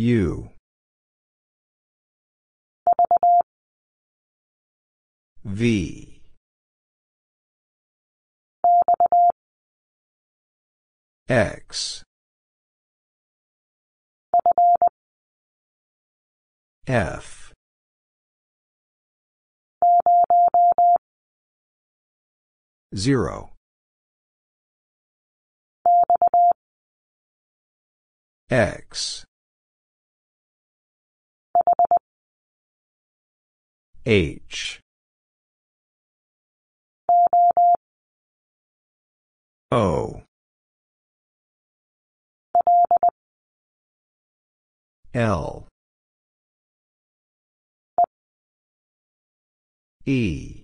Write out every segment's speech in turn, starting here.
U. V. X. F. Zero. X. H. O. L. E.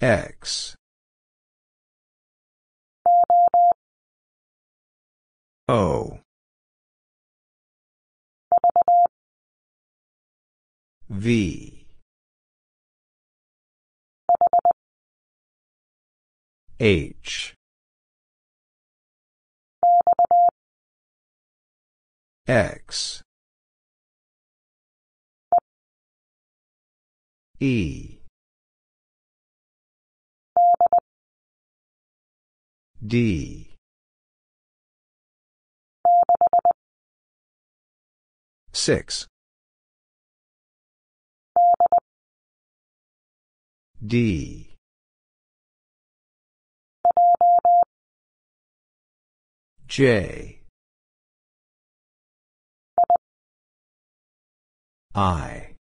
X. O. V. H. X. E. D. Six. D. J. I.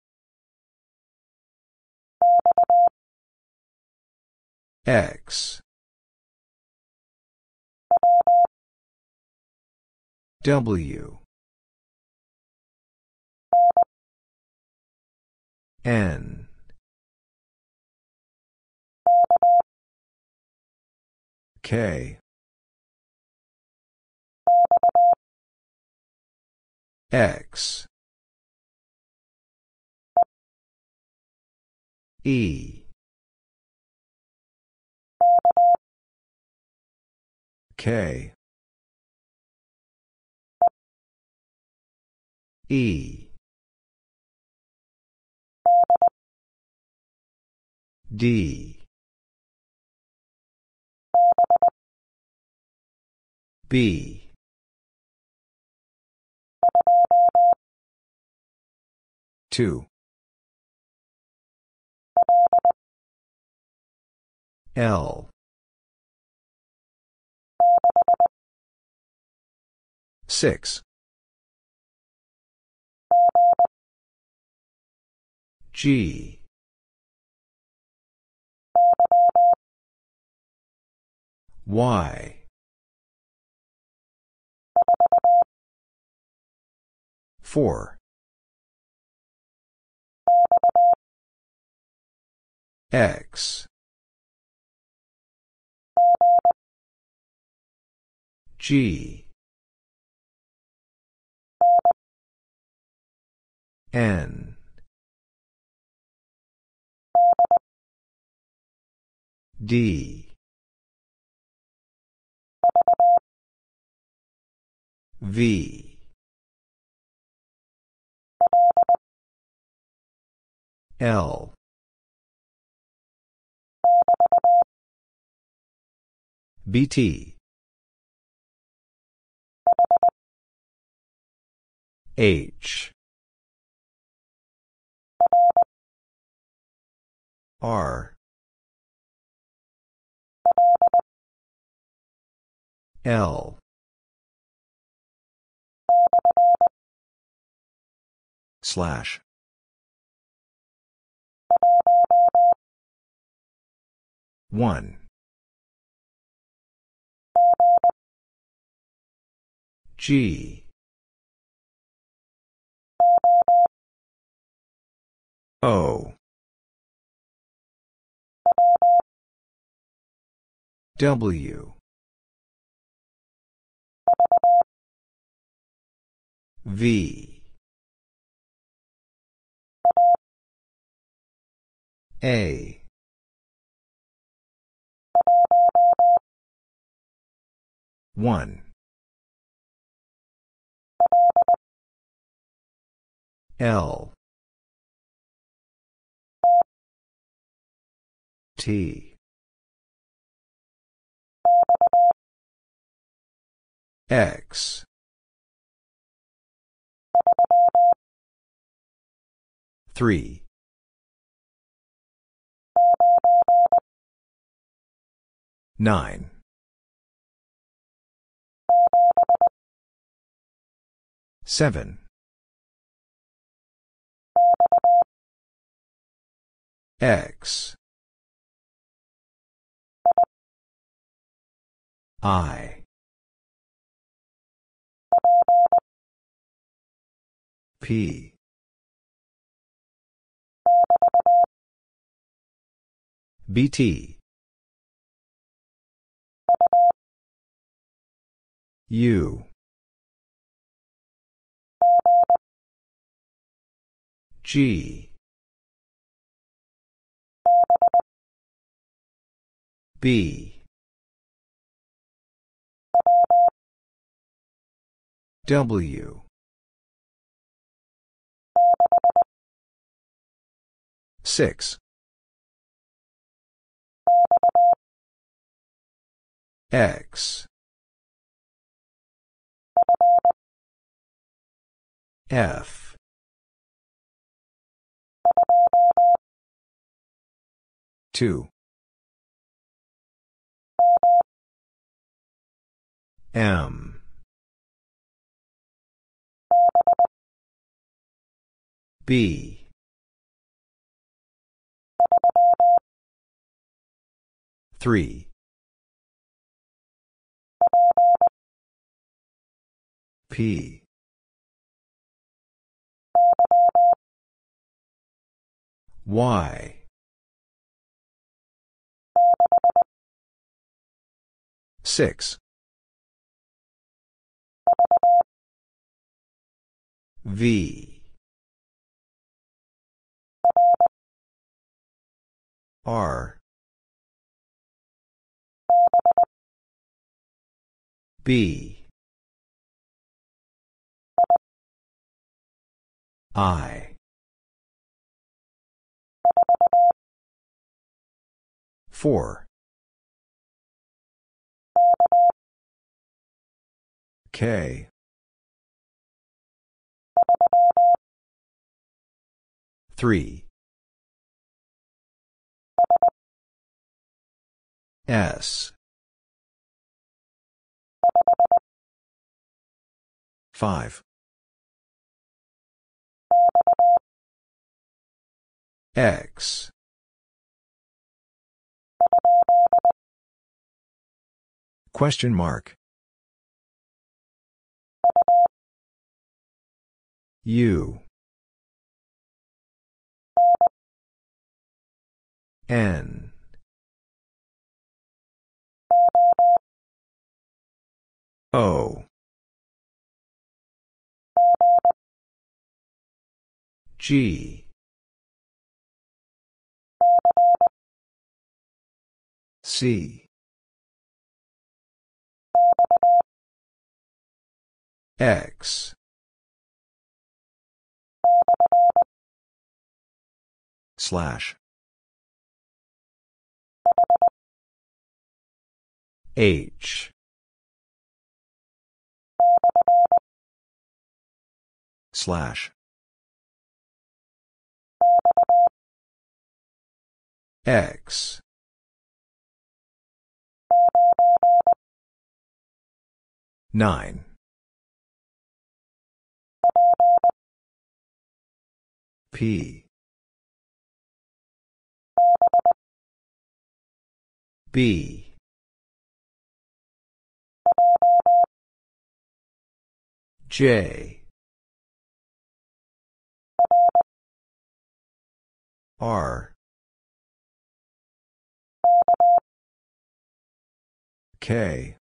X. W. N. K. X. E. K. E. D. B. Two. L. Six. G. Y. Four. X. G. N. D. V. L. BT. H. R. L. Slash. One. G. O. W. V. A. 1. L. T. X. Three. Nine. Seven. X. I. P. BT. U. G. B. W. Six. X. F. Two. M. B. Three. P. Y. Six. V. R. B. I. 4. K. 3. S. 5. X. Question mark. U. N. O. G. C. X. Slash. 8. Slash. X. Nine. P. B. J. R. K.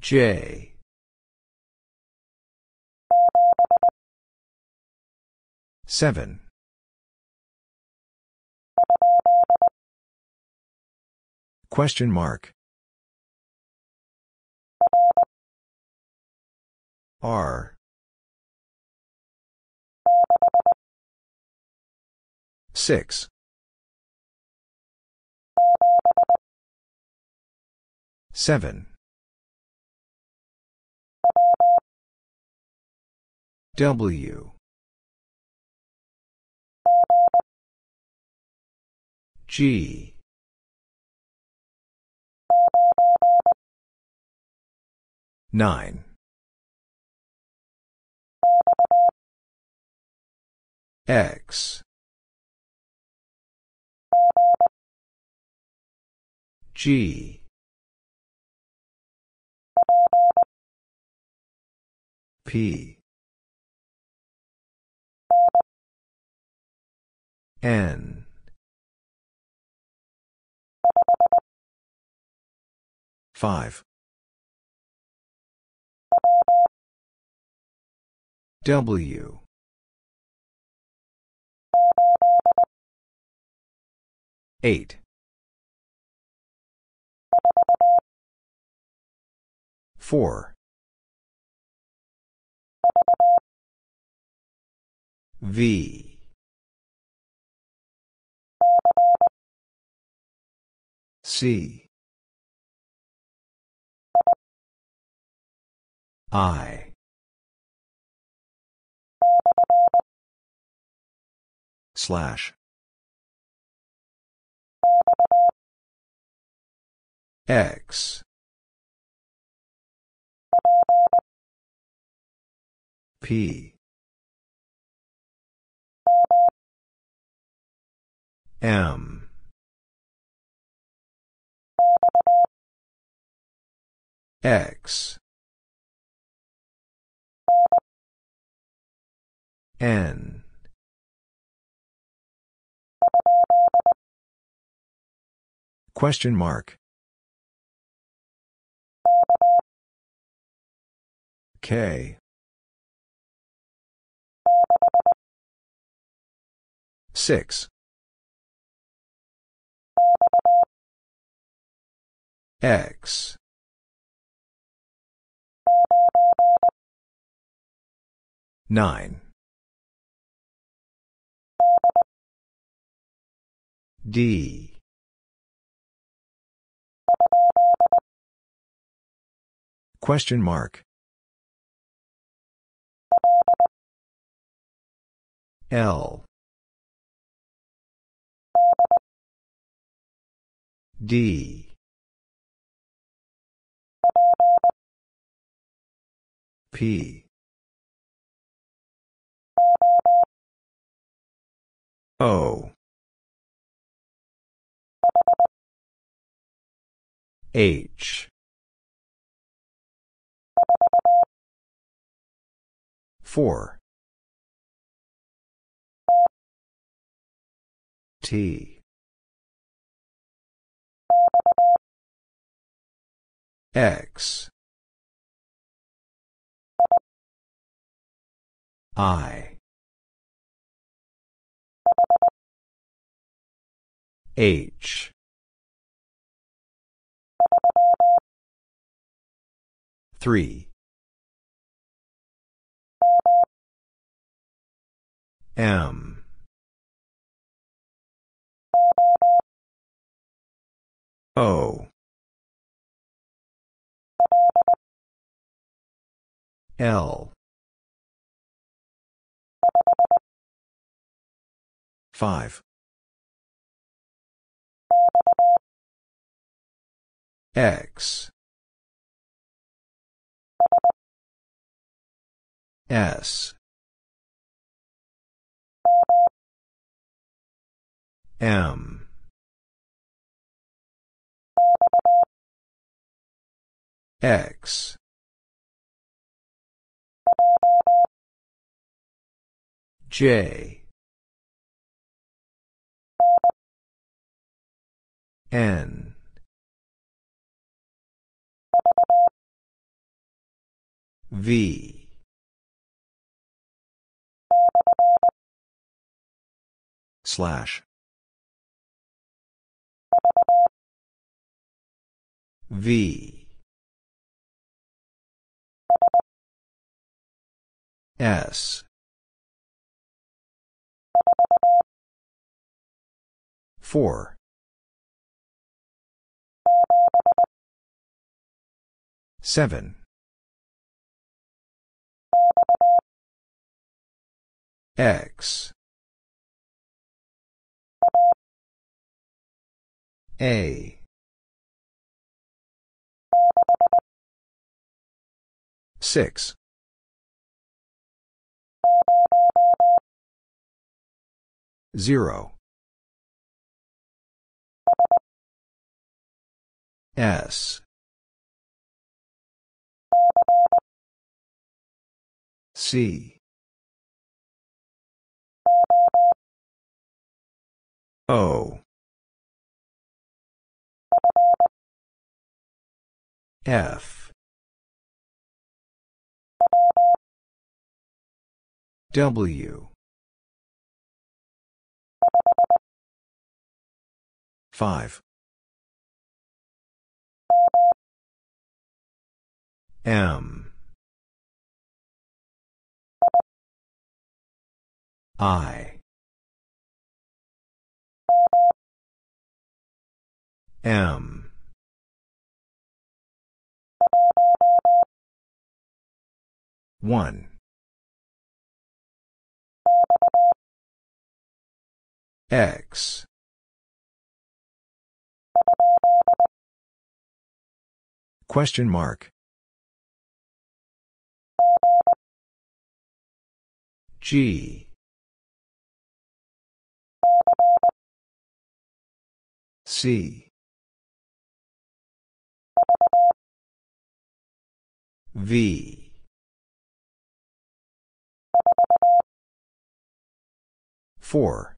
J. Seven. Question mark. R. Six. Seven. W. G. Nine. X. G. P. N. Five. W. Eight. Four. V. C. I. Slash. X. P. M. X. N. Question mark. K. Six. X. Nine. D. Question mark. L. D. P. O. H. Four. T. X. I. H. Three. M. O. L. Five. X. S. M. X. J. N. V. Slash. V S 4 7 X A 6 0 S 0 O F W 5 M I M one X question mark G C V 4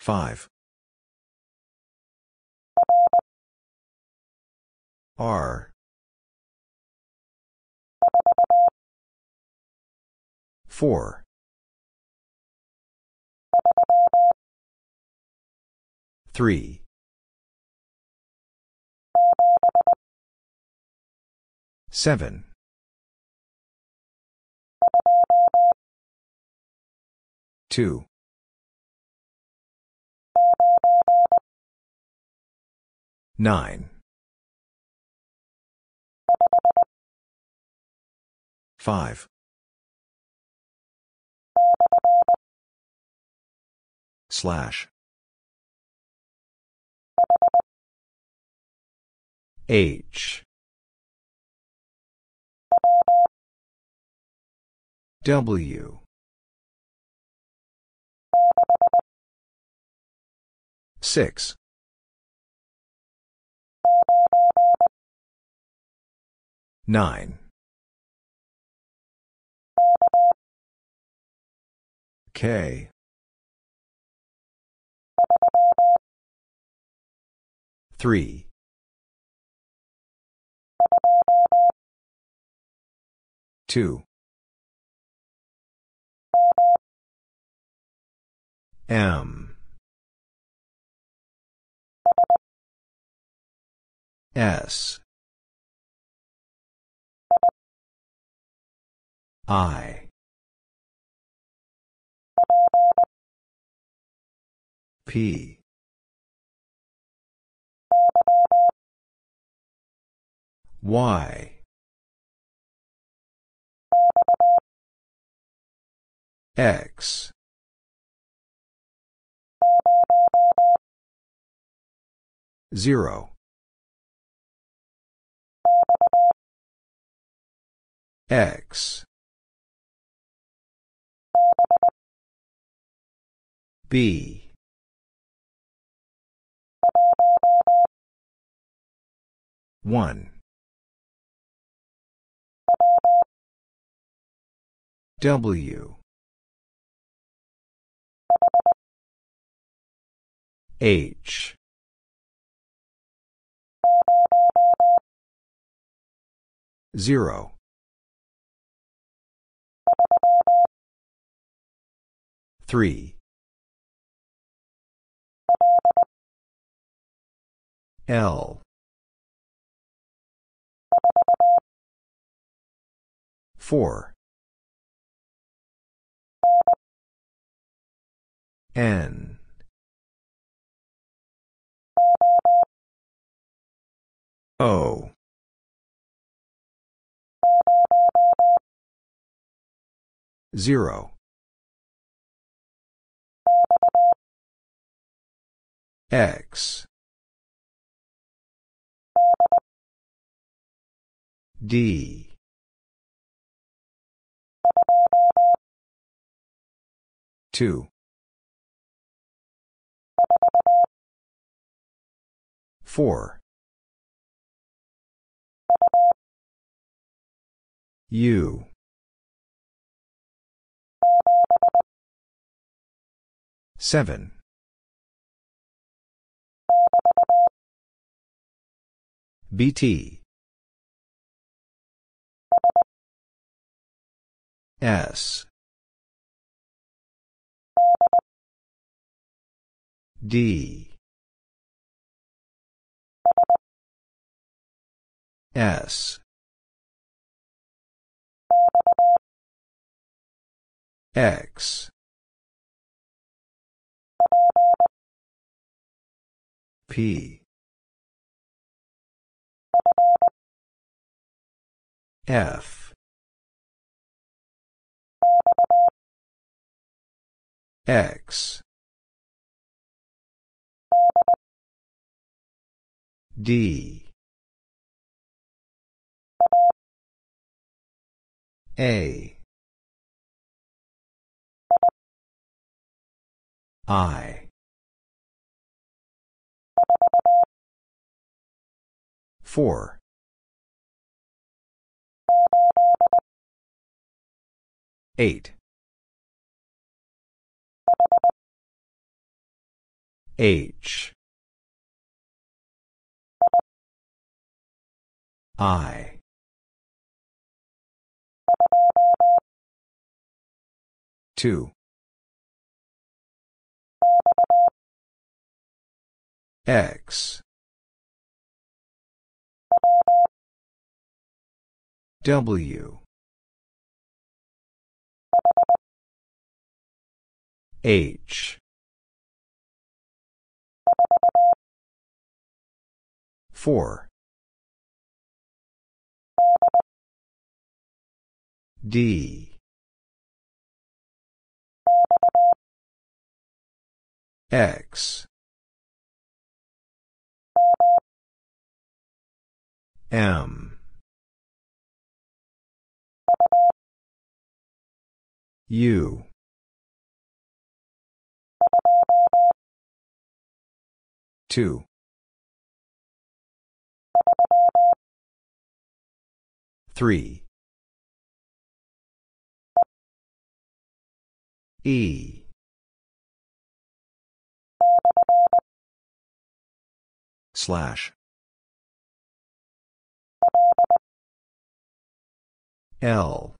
5 R 4 3 7 2 9 5 slash 8 W 6 9 K 3 2 M S I 6 0 X B 1 W 8 0 3 L 4 N 0 0 X D 2 4 U Seven BT S D S X P F X D A I 4 8 H I two X W H 4 D X M U two three E slash L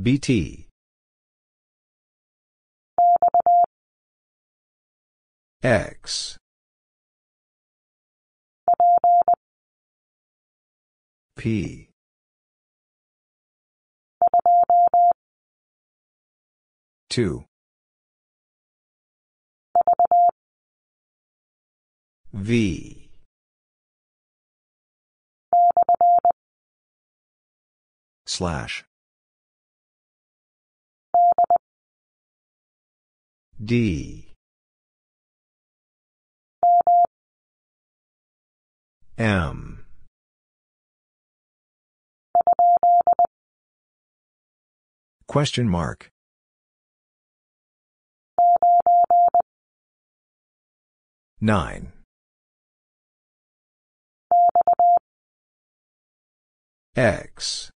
BT X P two V slash D M question mark nine X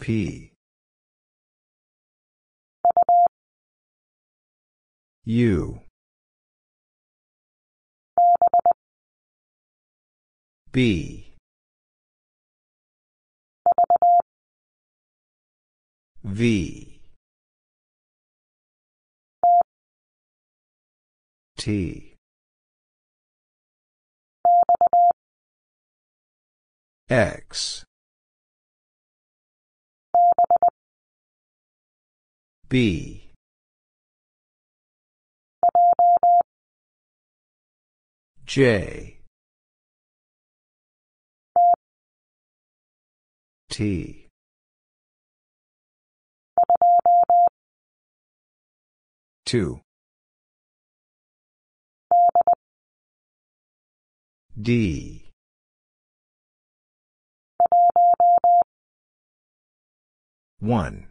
P U B V T X B J T two D one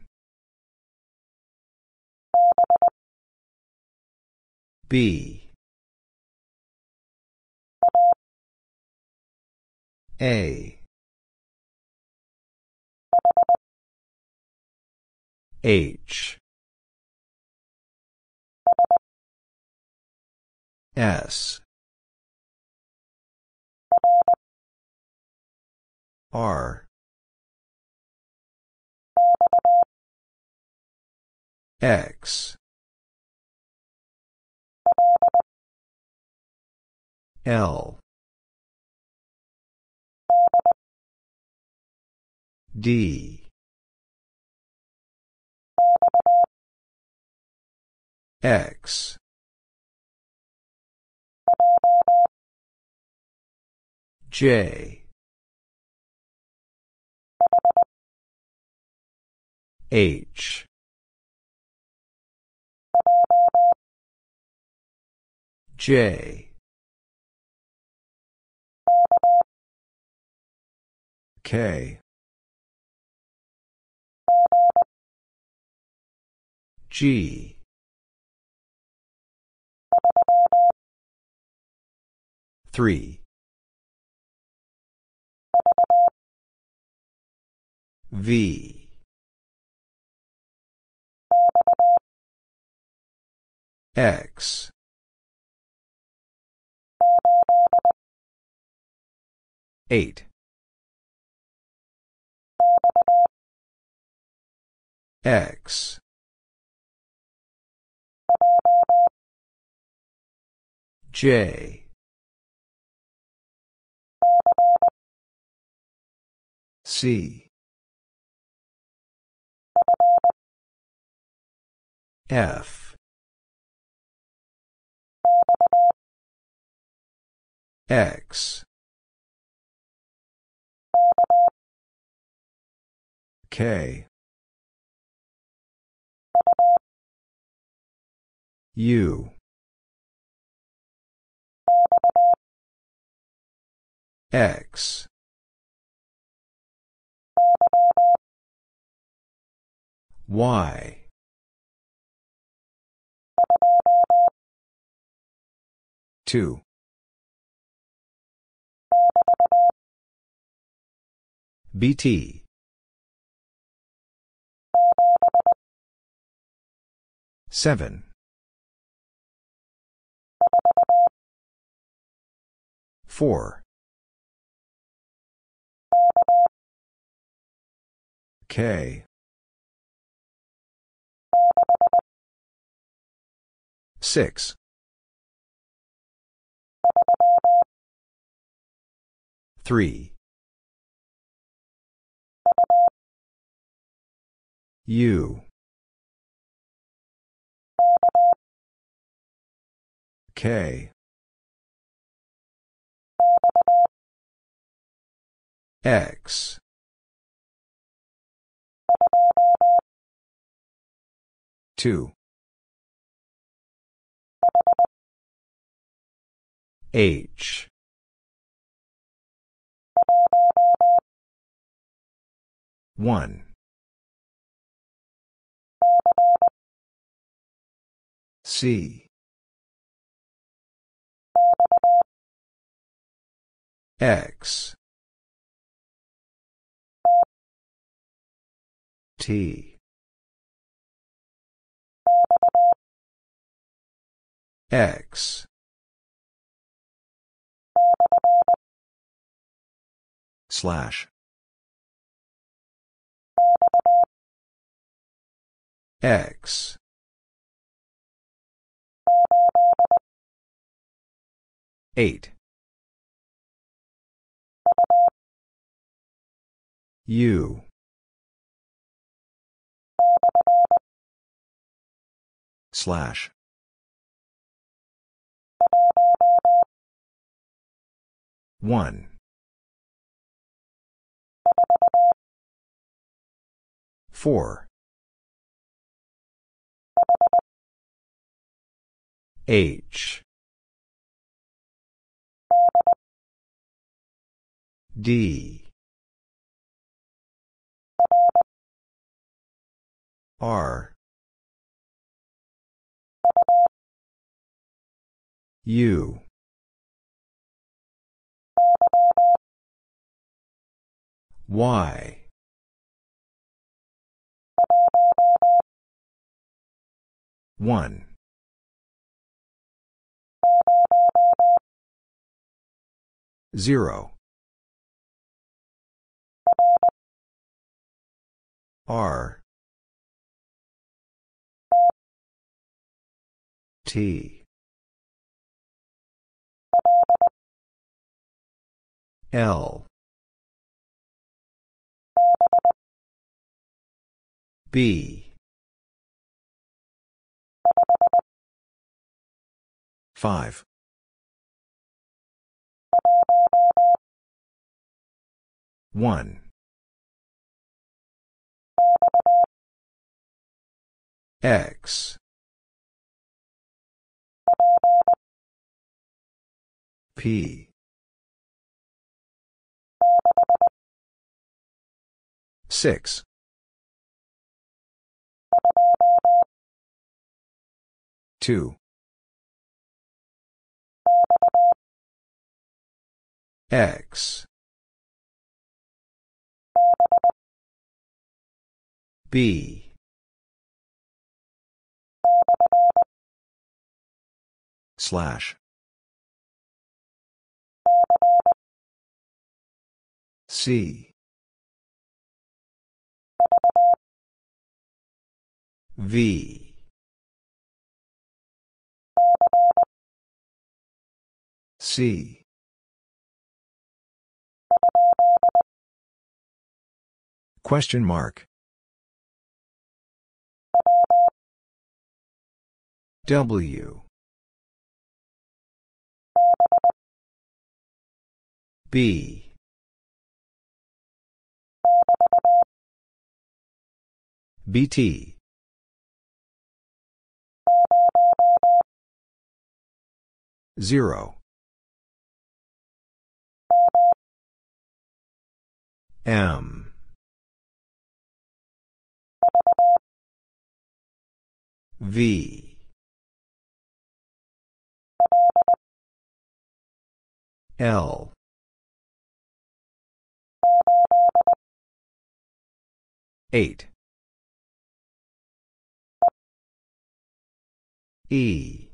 B A H S R X L D X J H J K G three V X eight X J C F X K U X Y two BT seven four K six three U K X two H one C X T X slash X. Eight. U. Slash. One. Four. H. D. R. U. Y. One. Zero. R. T. L. B. 5. One. X. P. Six. Two. X. B. Slash. C. V. C. Question mark. W. B. BT. Zero. M. V. L. Eight. E.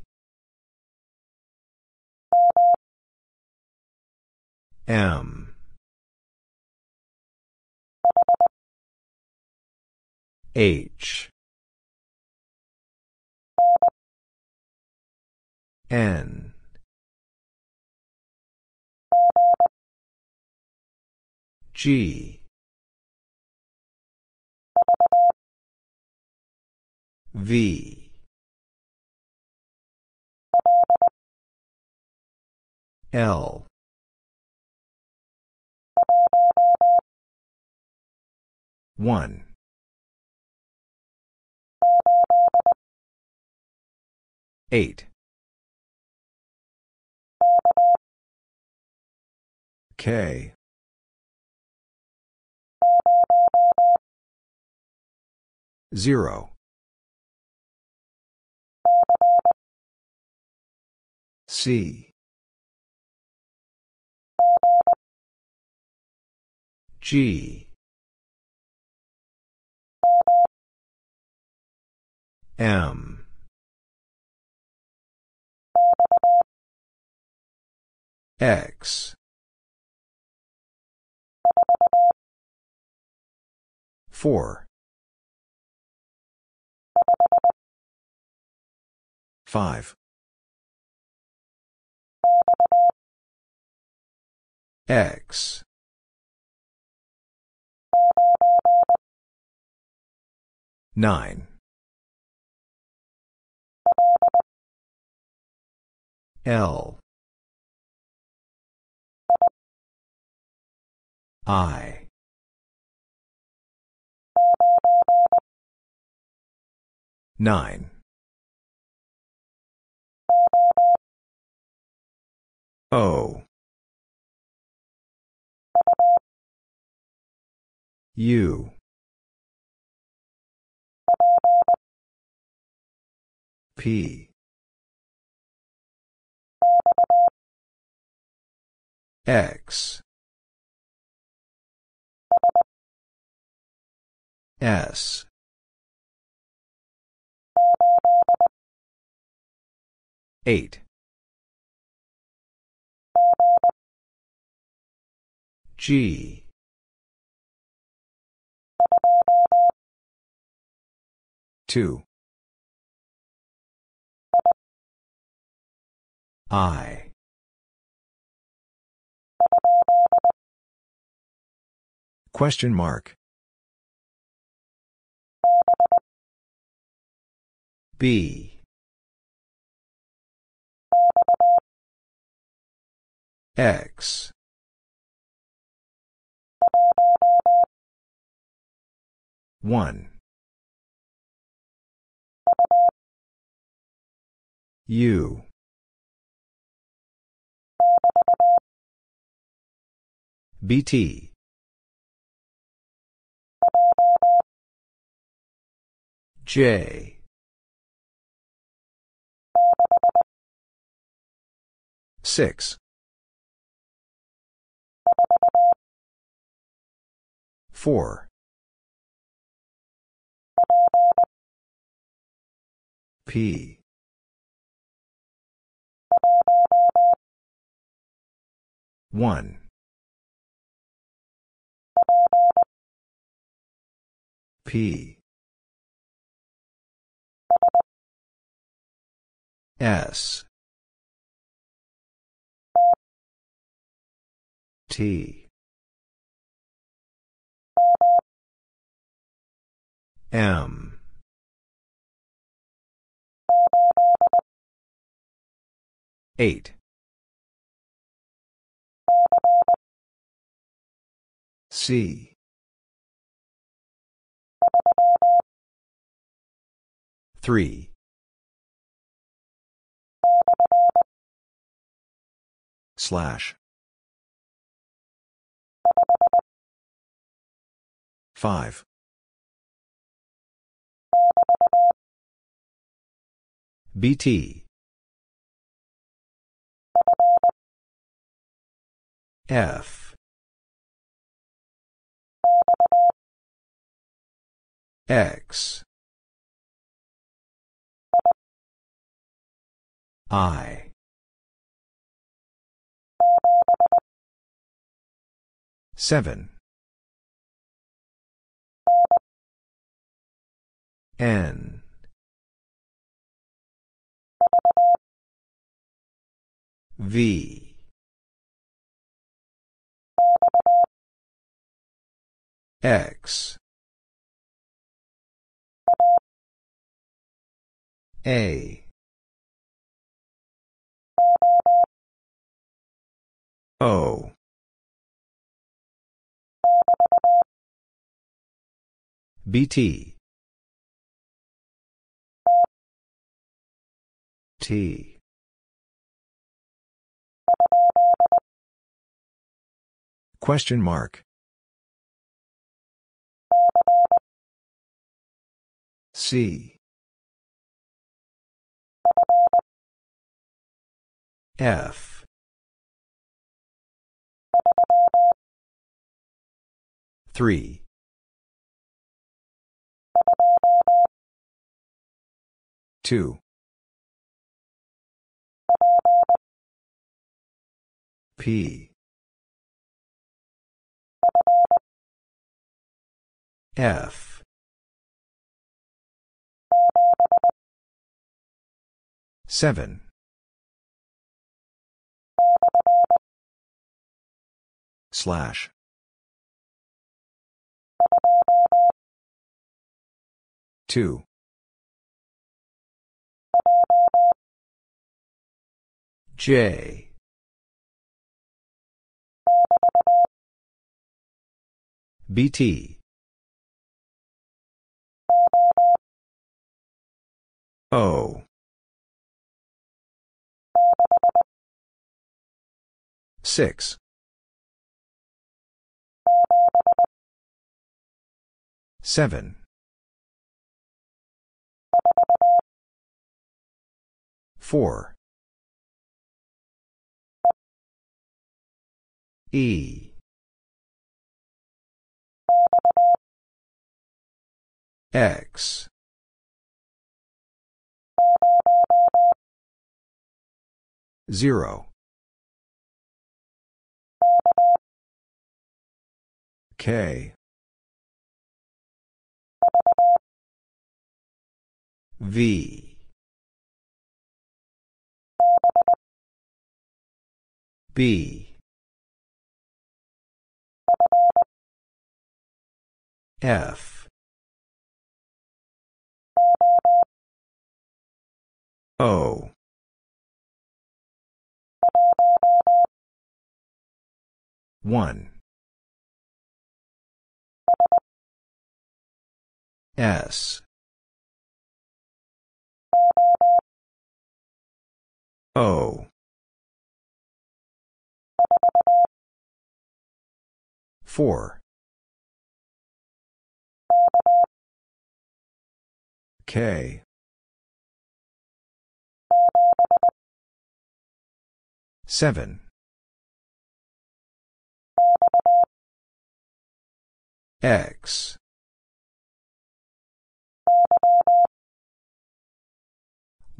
M. H. N. G. V. L. One. Eight. K. Zero. C. G. M. X. 4. 5. X. Nine. L. I. Nine. O. U. P. X. S. Eight. G. Two. I. Question mark. B. X. One. U. BT. J. Six. Four. P. One. P. S. T. M. Eight. C. Three. Slash. Five. BT. F. X. I. Seven. N. V. X. A. O. BT. T. Question mark. C. F. Three. Two. P. F. 7. 7/. Two. 2. J. 2. BT. O. 6. 7. 4. E. X. 0. K. V. B. F. O. 1. S. O. 4. K. 7. X.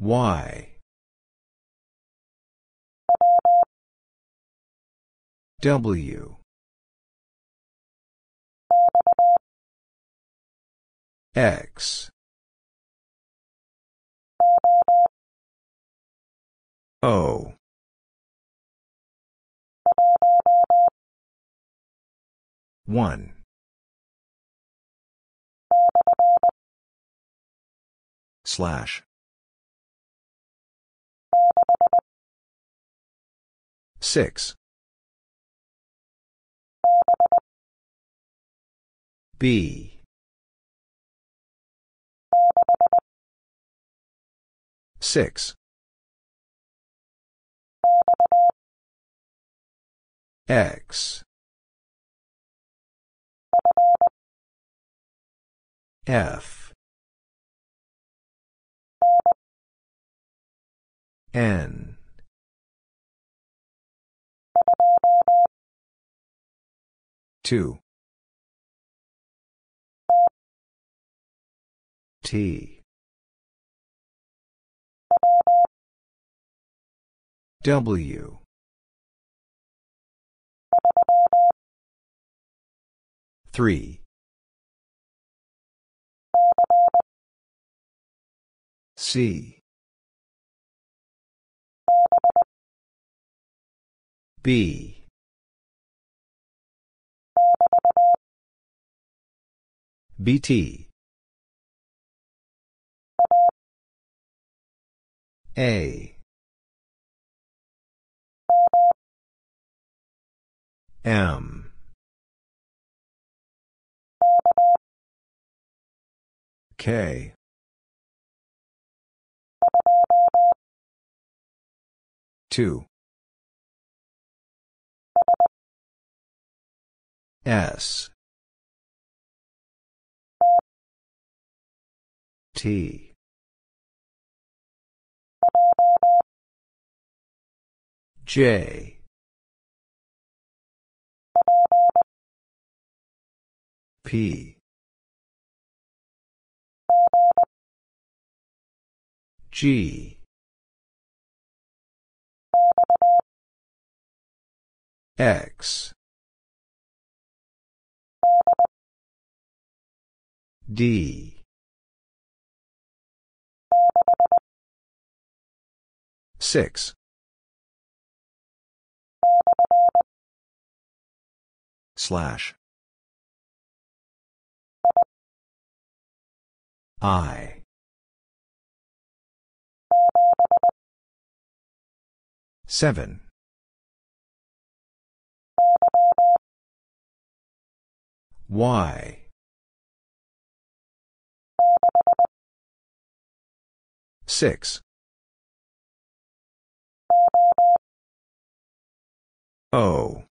7. Y. W. X. O. 1. / 6. B. 6. X. F. N. 2. T. W. Three. C. B. BT. A. M. K. Two. S. T. J. 2. P. G. X. D. 6. 6/ I. 7. Y. 6. 0.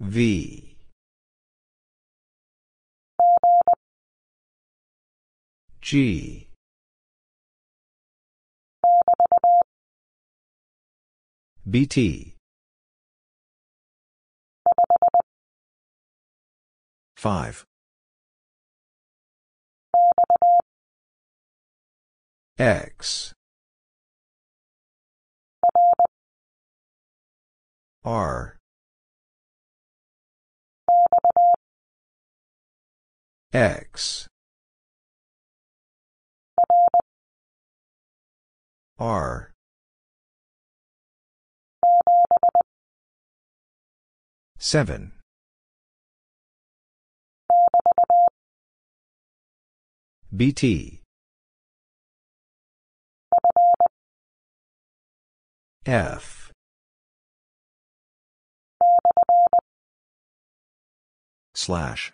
V. 6. 6. 5. X. R. X. R. 7. 6. F. 6.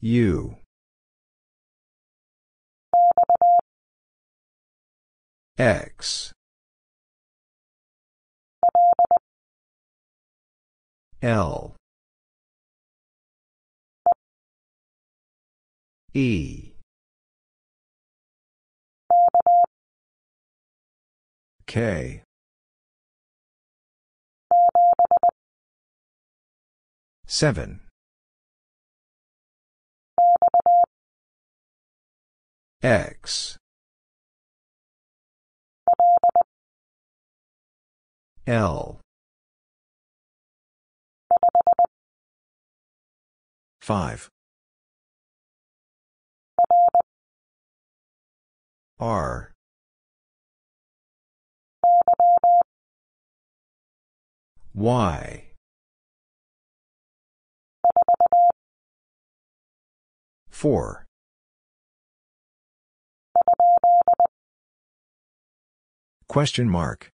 U. X. L. E. K. 7. X. L. 5. R. Y. 4. Question mark.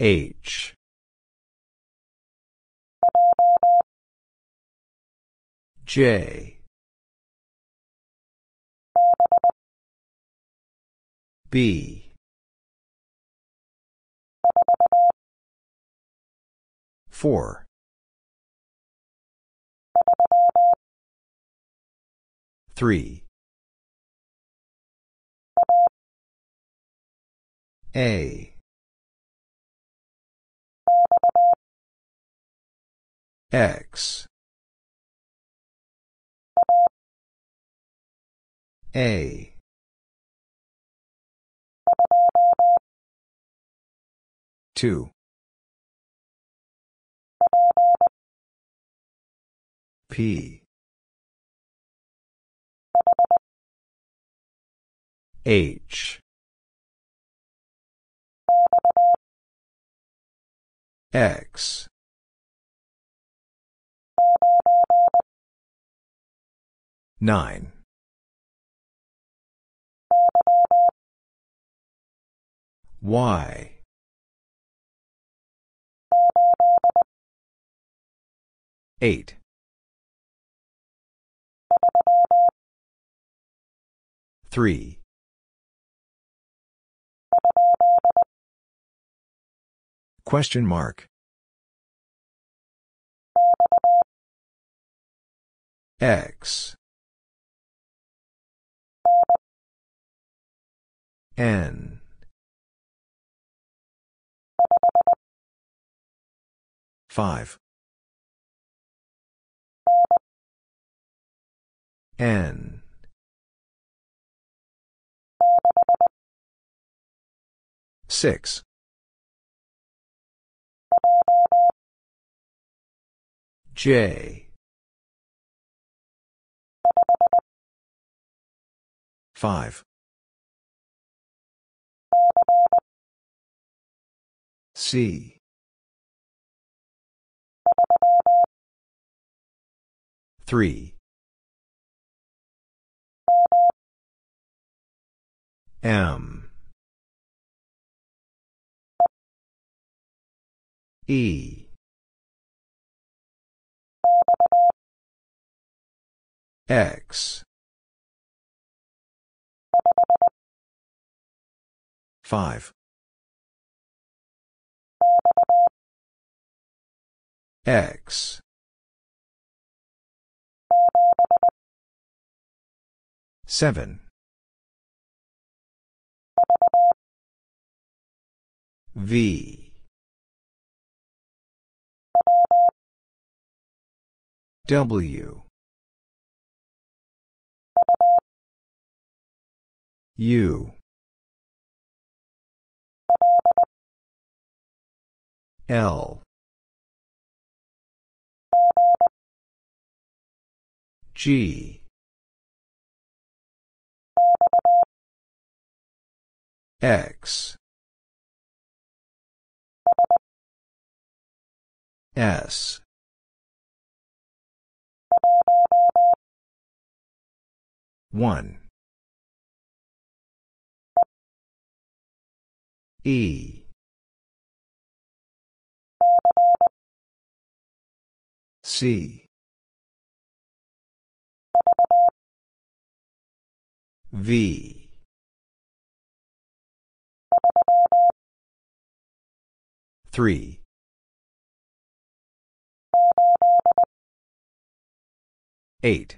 8. J. B. 4. 3. A. X. A. 2. P. 8. X. 9. Y. 8. 3. Question mark. X. N. 5. N. Six. J. 5. 5C. 3. M. E. X. 5. X. 7. V. W. U. L. G. X. S. One. E. C. V. Three. Eight.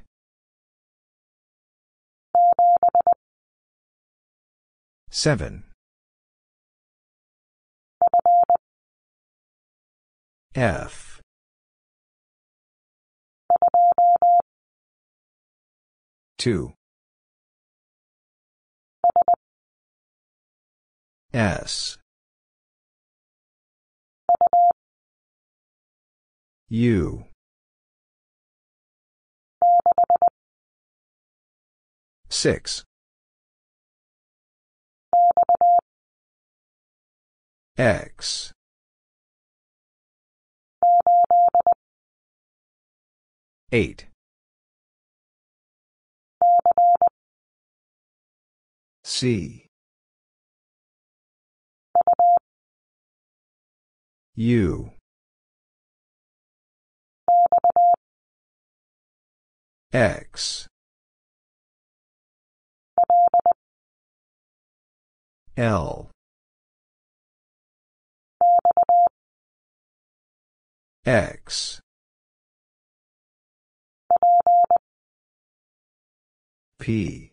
Seven. F. Two. S. U. Six. X. Eight. C. U. X. L. X. P.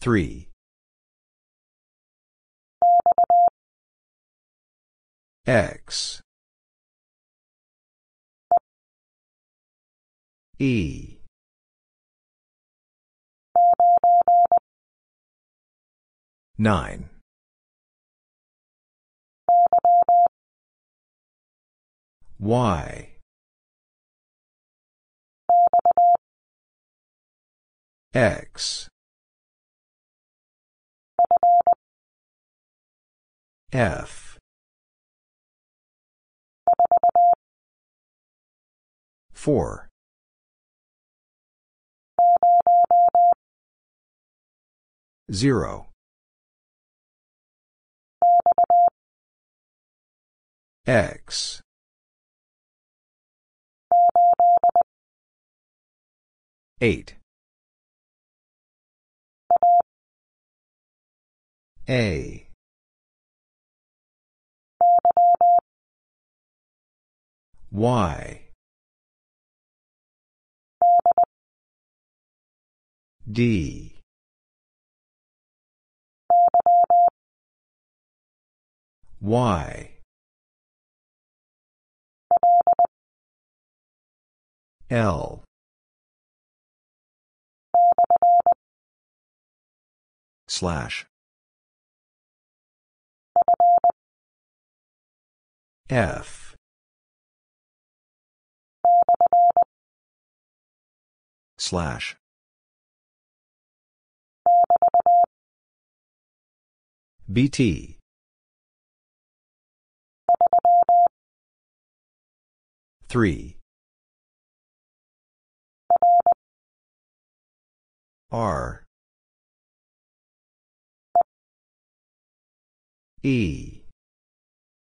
Three. X. E. Nine. Y. X. F. 4. Zero. X. Eight. A. Y. D. Y. L. F. Slash. BT. Three. R. E.